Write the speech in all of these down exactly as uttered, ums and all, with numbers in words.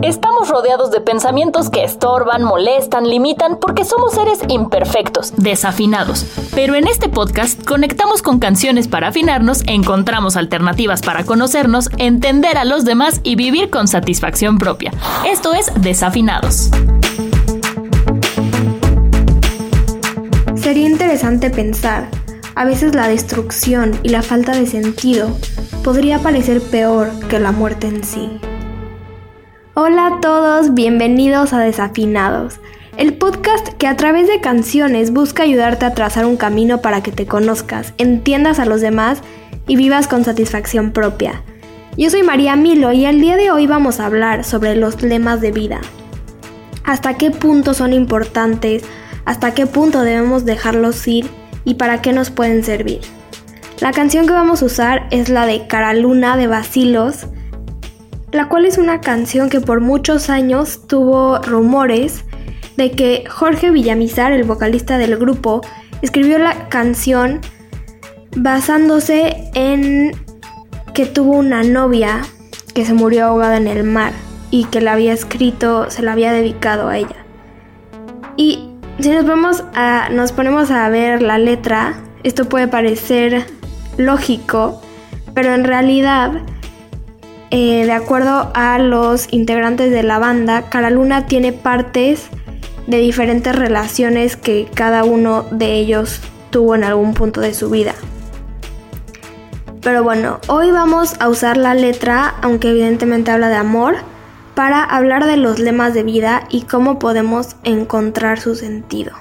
Estamos rodeados de pensamientos que estorban, molestan, limitan, porque somos seres imperfectos, desafinados. Pero en este podcast conectamos con canciones para afinarnos, encontramos alternativas para conocernos, entender a los demás y vivir con satisfacción propia. Esto es Desafinados. Sería interesante pensar, a veces la destrucción y la falta de sentido podría parecer peor que la muerte en sí. Hola a todos, bienvenidos a Desafinados, el podcast que a través de canciones busca ayudarte a trazar un camino para que te conozcas, entiendas a los demás y vivas con satisfacción propia. Yo soy María Milo y el día de hoy vamos a hablar sobre los lemas de vida. ¿Hasta qué punto son importantes? ¿Hasta qué punto debemos dejarlos ir? ¿Y para qué nos pueden servir? La canción que vamos a usar es la de Cara Luna de Vacilos, la cual es una canción que por muchos años tuvo rumores de que Jorge Villamizar, el vocalista del grupo, escribió la canción basándose en que tuvo una novia que se murió ahogada en el mar y que la había escrito, se la había dedicado a ella. Y si nos vamos a, nos ponemos a ver la letra, esto puede parecer lógico, pero en realidad... Eh, de acuerdo a los integrantes de la banda, Cara Luna tiene partes de diferentes relaciones que cada uno de ellos tuvo en algún punto de su vida. Pero bueno, hoy vamos a usar la letra, aunque evidentemente habla de amor, para hablar de los lemas de vida y cómo podemos encontrar su sentido.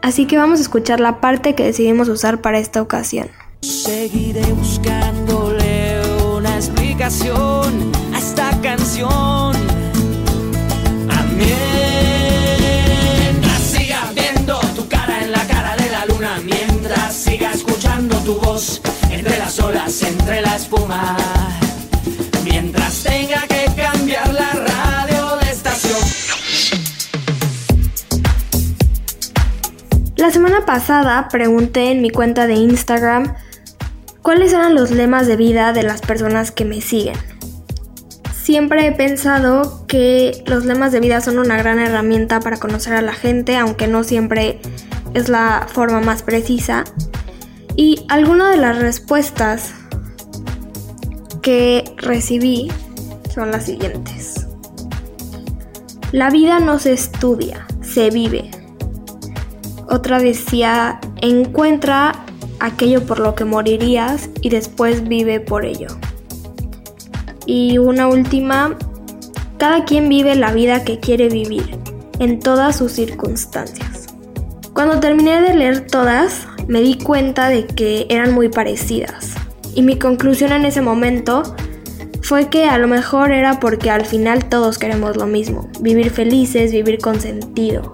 Así que vamos a escuchar la parte que decidimos usar para esta ocasión. Seguiré buscándole explicación a esta canción. Mientras siga viendo tu cara en la cara de la luna, mientras siga escuchando tu voz entre las olas, entre la espuma, mientras tenga que cambiar la radio de estación. La semana pasada pregunté en mi cuenta de Instagram ¿cuáles eran los lemas de vida de las personas que me siguen? Siempre he pensado que los lemas de vida son una gran herramienta para conocer a la gente, aunque no siempre es la forma más precisa. Y alguna de las respuestas que recibí son las siguientes. La vida no se estudia, se vive. Otra decía, encuentra aquello por lo que morirías y después vive por ello. Y una última, cada quien vive la vida que quiere vivir, en todas sus circunstancias. Cuando terminé de leer todas, me di cuenta de que eran muy parecidas. Y mi conclusión en ese momento fue que a lo mejor era porque al final todos queremos lo mismo, vivir felices, vivir con sentido.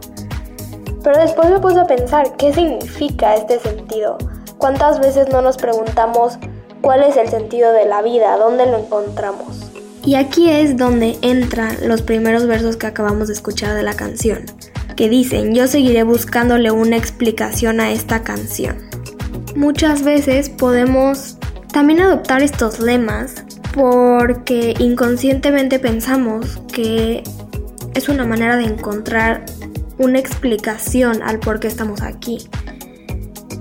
Pero después me puse a pensar, ¿qué significa este sentido? ¿Cuántas veces no nos preguntamos cuál es el sentido de la vida? ¿Dónde lo encontramos? Y aquí es donde entran los primeros versos que acabamos de escuchar de la canción, que dicen, yo seguiré buscándole una explicación a esta canción. Muchas veces podemos también adoptar estos lemas porque inconscientemente pensamos que es una manera de encontrar una explicación al por qué estamos aquí.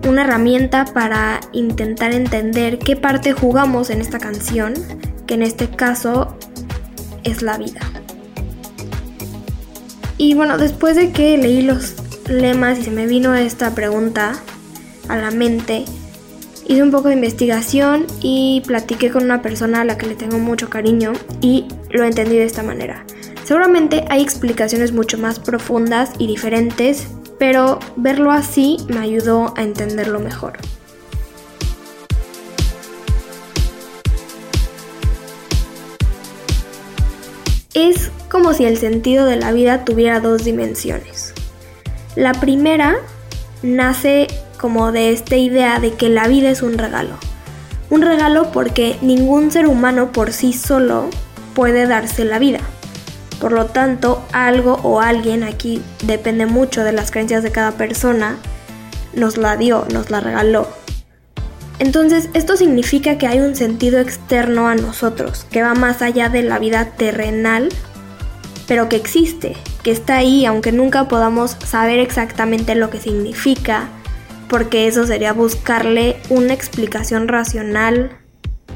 Una herramienta para intentar entender qué parte jugamos en esta canción, que en este caso es la vida. Y bueno, después de que leí los lemas y se me vino esta pregunta a la mente, hice un poco de investigación y platiqué con una persona a la que le tengo mucho cariño y lo entendí de esta manera. Seguramente hay explicaciones mucho más profundas y diferentes, pero verlo así me ayudó a entenderlo mejor. Es como si el sentido de la vida tuviera dos dimensiones. La primera nace como de esta idea de que la vida es un regalo. Un regalo porque ningún ser humano por sí solo puede darse la vida. Por lo tanto, algo o alguien, aquí depende mucho de las creencias de cada persona, nos la dio, nos la regaló. Entonces, esto significa que hay un sentido externo a nosotros, que va más allá de la vida terrenal, pero que existe, que está ahí, aunque nunca podamos saber exactamente lo que significa, porque eso sería buscarle una explicación racional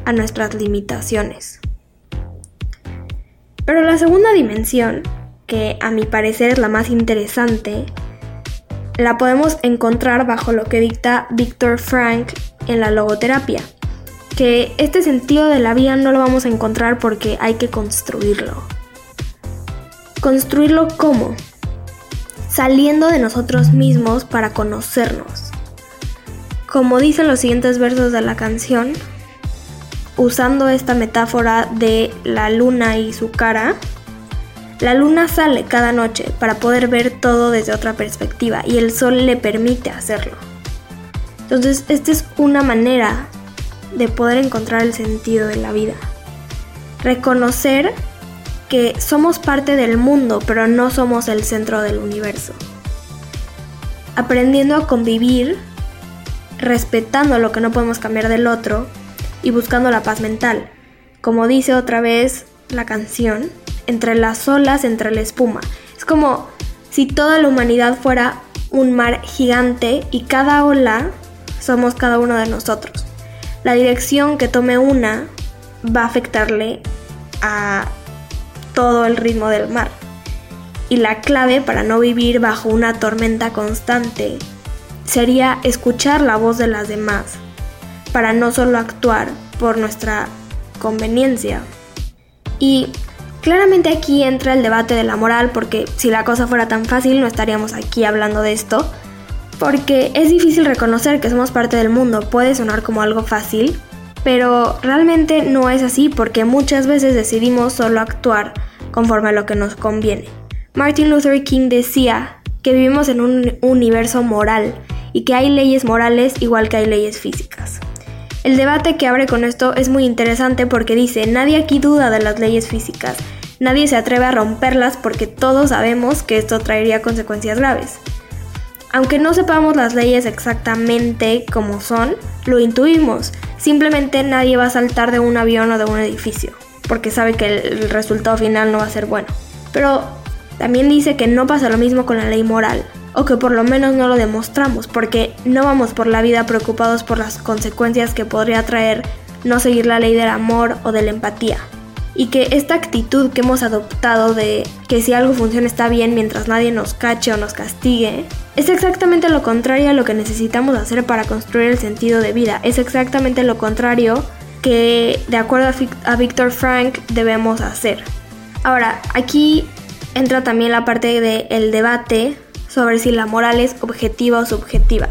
a nuestras limitaciones. Pero la segunda dimensión, que a mi parecer es la más interesante, la podemos encontrar bajo lo que dicta Viktor Frankl en la logoterapia, que este sentido de la vida no lo vamos a encontrar porque hay que construirlo. ¿Construirlo cómo? Saliendo de nosotros mismos para conocernos. Como dicen los siguientes versos de la canción, usando esta metáfora de la luna y su cara, la luna sale cada noche para poder ver todo desde otra perspectiva y el sol le permite hacerlo. Entonces, esta es una manera de poder encontrar el sentido de la vida. Reconocer que somos parte del mundo, pero no somos el centro del universo. Aprendiendo a convivir, respetando lo que no podemos cambiar del otro y buscando la paz mental. Como dice otra vez la canción, entre las olas, entre la espuma. Es como si toda la humanidad fuera un mar gigante y cada ola somos cada uno de nosotros. La dirección que tome una va a afectarle a todo el ritmo del mar. Y la clave para no vivir bajo una tormenta constante sería escuchar la voz de las demás, para no solo actuar por nuestra conveniencia. Y claramente aquí entra el debate de la moral, porque si la cosa fuera tan fácil no estaríamos aquí hablando de esto. Porque es difícil reconocer que somos parte del mundo, puede sonar como algo fácil, pero realmente no es así porque muchas veces decidimos solo actuar conforme a lo que nos conviene. Martin Luther King decía que vivimos en un universo moral y que hay leyes morales igual que hay leyes físicas. El debate que abre con esto es muy interesante porque dice: nadie aquí duda de las leyes físicas, nadie se atreve a romperlas porque todos sabemos que esto traería consecuencias graves. Aunque no sepamos las leyes exactamente como son, lo intuimos. Simplemente nadie va a saltar de un avión o de un edificio, porque sabe que el resultado final no va a ser bueno. Pero también dice que no pasa lo mismo con la ley moral, o que por lo menos no lo demostramos, porque no vamos por la vida preocupados por las consecuencias que podría traer no seguir la ley del amor o de la empatía. Y que esta actitud que hemos adoptado de que si algo funciona está bien mientras nadie nos cache o nos castigue, es exactamente lo contrario a lo que necesitamos hacer para construir el sentido de vida. Es exactamente lo contrario que, de acuerdo a Viktor Frankl, debemos hacer. Ahora, aquí entra también la parte del debate sobre si la moral es objetiva o subjetiva.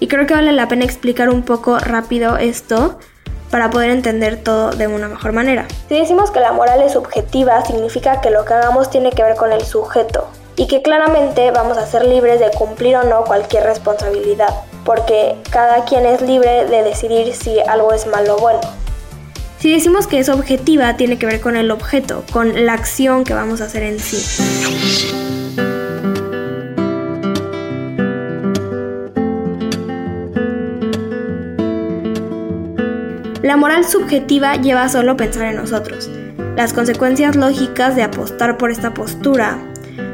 Y creo que vale la pena explicar un poco rápido esto, para poder entender todo de una mejor manera. Si decimos que la moral es subjetiva, significa que lo que hagamos tiene que ver con el sujeto y que claramente vamos a ser libres de cumplir o no cualquier responsabilidad, porque cada quien es libre de decidir si algo es malo o bueno. Si decimos que es objetiva, tiene que ver con el objeto, con la acción que vamos a hacer en sí. La moral subjetiva lleva a solo pensar en nosotros. Las consecuencias lógicas de apostar por esta postura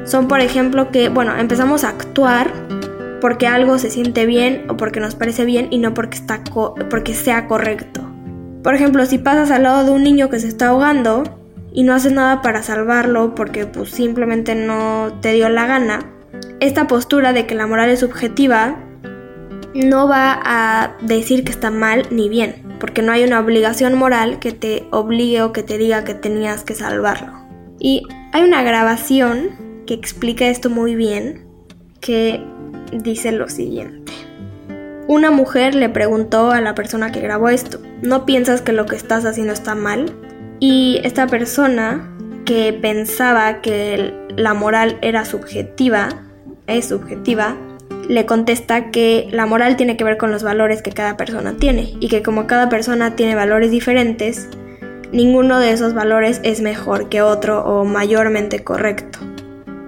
son, por ejemplo, que, bueno, empezamos a actuar porque algo se siente bien o porque nos parece bien y no porque, está co- porque sea correcto. Por ejemplo, si pasas al lado de un niño que se está ahogando y no haces nada para salvarlo porque pues, simplemente no te dio la gana, esta postura de que la moral es subjetiva no va a decir que está mal ni bien, porque no hay una obligación moral que te obligue o que te diga que tenías que salvarlo. Y hay una grabación que explica esto muy bien, que dice lo siguiente. Una mujer le preguntó a la persona que grabó esto, ¿no piensas que lo que estás haciendo está mal? Y esta persona que pensaba que la moral era subjetiva, es subjetiva, le contesta que la moral tiene que ver con los valores que cada persona tiene y que como cada persona tiene valores diferentes, ninguno de esos valores es mejor que otro o mayormente correcto.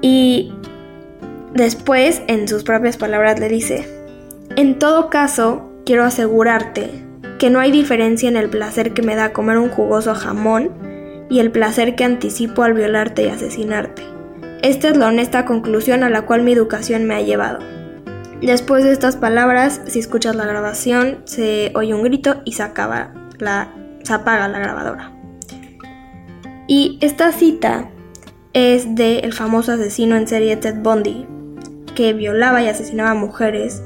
Y después, en sus propias palabras, le dice: en todo caso, quiero asegurarte que no hay diferencia en el placer que me da comer un jugoso jamón y el placer que anticipo al violarte y asesinarte. Esta es la honesta conclusión a la cual mi educación me ha llevado. Después de estas palabras, si escuchas la grabación, se oye un grito y se acaba la, se apaga la grabadora. Y esta cita es del famoso asesino en serie Ted Bundy, que violaba y asesinaba a mujeres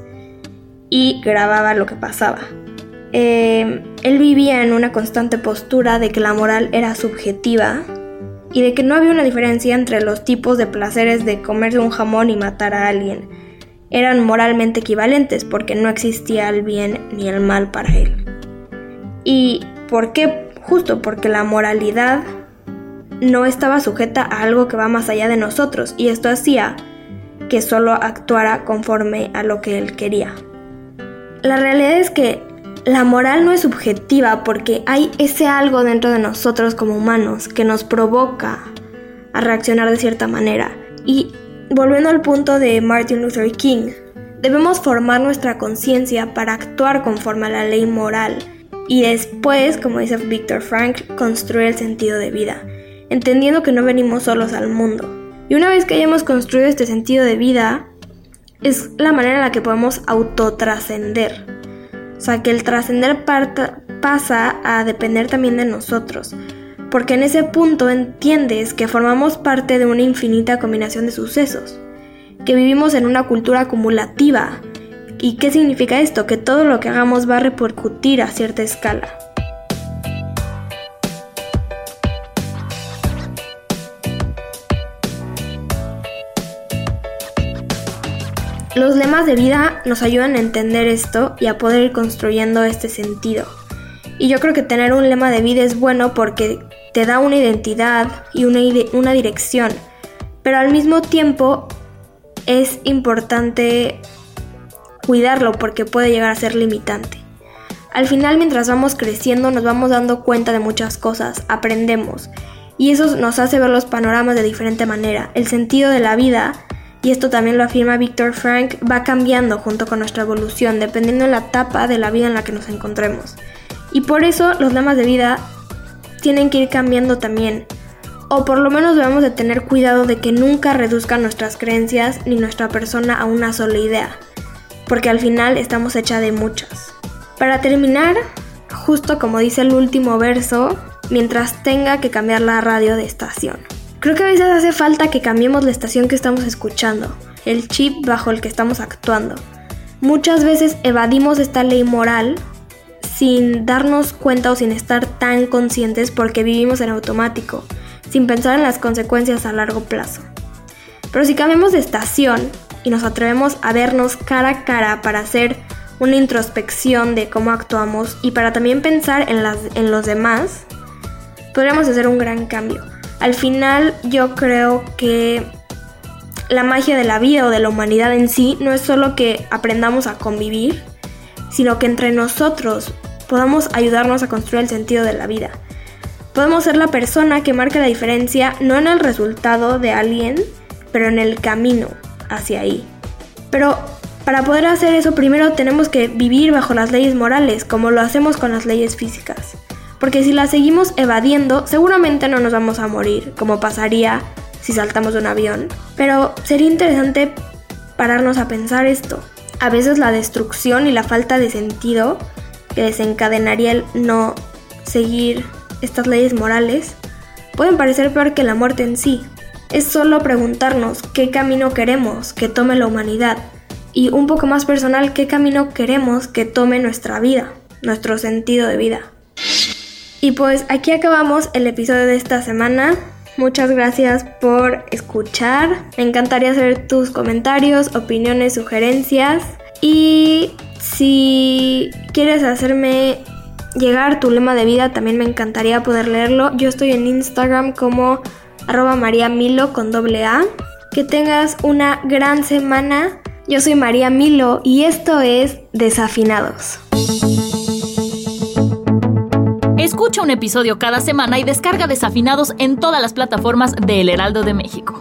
y grababa lo que pasaba. Eh, él vivía en una constante postura de que la moral era subjetiva y de que no había una diferencia entre los tipos de placeres de comerse un jamón y matar a alguien. Eran moralmente equivalentes porque no existía el bien ni el mal para él. ¿Y por qué? Justo porque la moralidad no estaba sujeta a algo que va más allá de nosotros, y esto hacía que solo actuara conforme a lo que él quería. La realidad es que la moral no es subjetiva porque hay ese algo dentro de nosotros como humanos que nos provoca a reaccionar de cierta manera. Y volviendo al punto de Martin Luther King, debemos formar nuestra conciencia para actuar conforme a la ley moral y después, como dice Viktor Frankl, construir el sentido de vida, entendiendo que no venimos solos al mundo. Y una vez que hayamos construido este sentido de vida, es la manera en la que podemos autotrascender. O sea, que el trascender parta, pasa a depender también de nosotros, porque en ese punto entiendes que formamos parte de una infinita combinación de sucesos, que vivimos en una cultura acumulativa. ¿Y qué significa esto? Que todo lo que hagamos va a repercutir a cierta escala. Los lemas de vida nos ayudan a entender esto y a poder ir construyendo este sentido. Y yo creo que tener un lema de vida es bueno porque te da una identidad y una, ide- una dirección. Pero al mismo tiempo es importante cuidarlo porque puede llegar a ser limitante. Al final, mientras vamos creciendo, nos vamos dando cuenta de muchas cosas, aprendemos. Y eso nos hace ver los panoramas de diferente manera. El sentido de la vida, y esto también lo afirma Viktor Frankl, va cambiando junto con nuestra evolución, dependiendo de la etapa de la vida en la que nos encontremos. Y por eso los lemas de vida tienen que ir cambiando también. O por lo menos debemos de tener cuidado de que nunca reduzcan nuestras creencias ni nuestra persona a una sola idea, porque al final estamos hechas de muchas. Para terminar, justo como dice el último verso, mientras tenga que cambiar la radio de estación. Creo que a veces hace falta que cambiemos la estación que estamos escuchando, el chip bajo el que estamos actuando. Muchas veces evadimos esta ley moral sin darnos cuenta o sin estar tan conscientes porque vivimos en automático, sin pensar en las consecuencias a largo plazo. Pero si cambiamos de estación y nos atrevemos a vernos cara a cara para hacer una introspección de cómo actuamos y para también pensar en, las, en los demás, podríamos hacer un gran cambio. Al final, yo creo que la magia de la vida o de la humanidad en sí no es solo que aprendamos a convivir, sino que entre nosotros podamos ayudarnos a construir el sentido de la vida. Podemos ser la persona que marca la diferencia, no en el resultado de alguien, pero en el camino hacia ahí. Pero para poder hacer eso, primero tenemos que vivir bajo las leyes morales, como lo hacemos con las leyes físicas. Porque si la seguimos evadiendo, seguramente no nos vamos a morir, como pasaría si saltamos de un avión. Pero sería interesante pararnos a pensar esto. A veces la destrucción y la falta de sentido que desencadenaría el no seguir estas leyes morales pueden parecer peor que la muerte en sí. Es solo preguntarnos qué camino queremos que tome la humanidad y, un poco más personal, qué camino queremos que tome nuestra vida, nuestro sentido de vida. Y pues aquí acabamos el episodio de esta semana. Muchas gracias por escuchar. Me encantaría saber tus comentarios, opiniones, sugerencias. Y si quieres hacerme llegar tu lema de vida, también me encantaría poder leerlo. Yo estoy en Instagram como arroba María Milo con doble A. Que tengas una gran semana. Yo soy María Milo y esto es Desafinados. Escucha un episodio cada semana y descarga Desafinados en todas las plataformas de El Heraldo de México.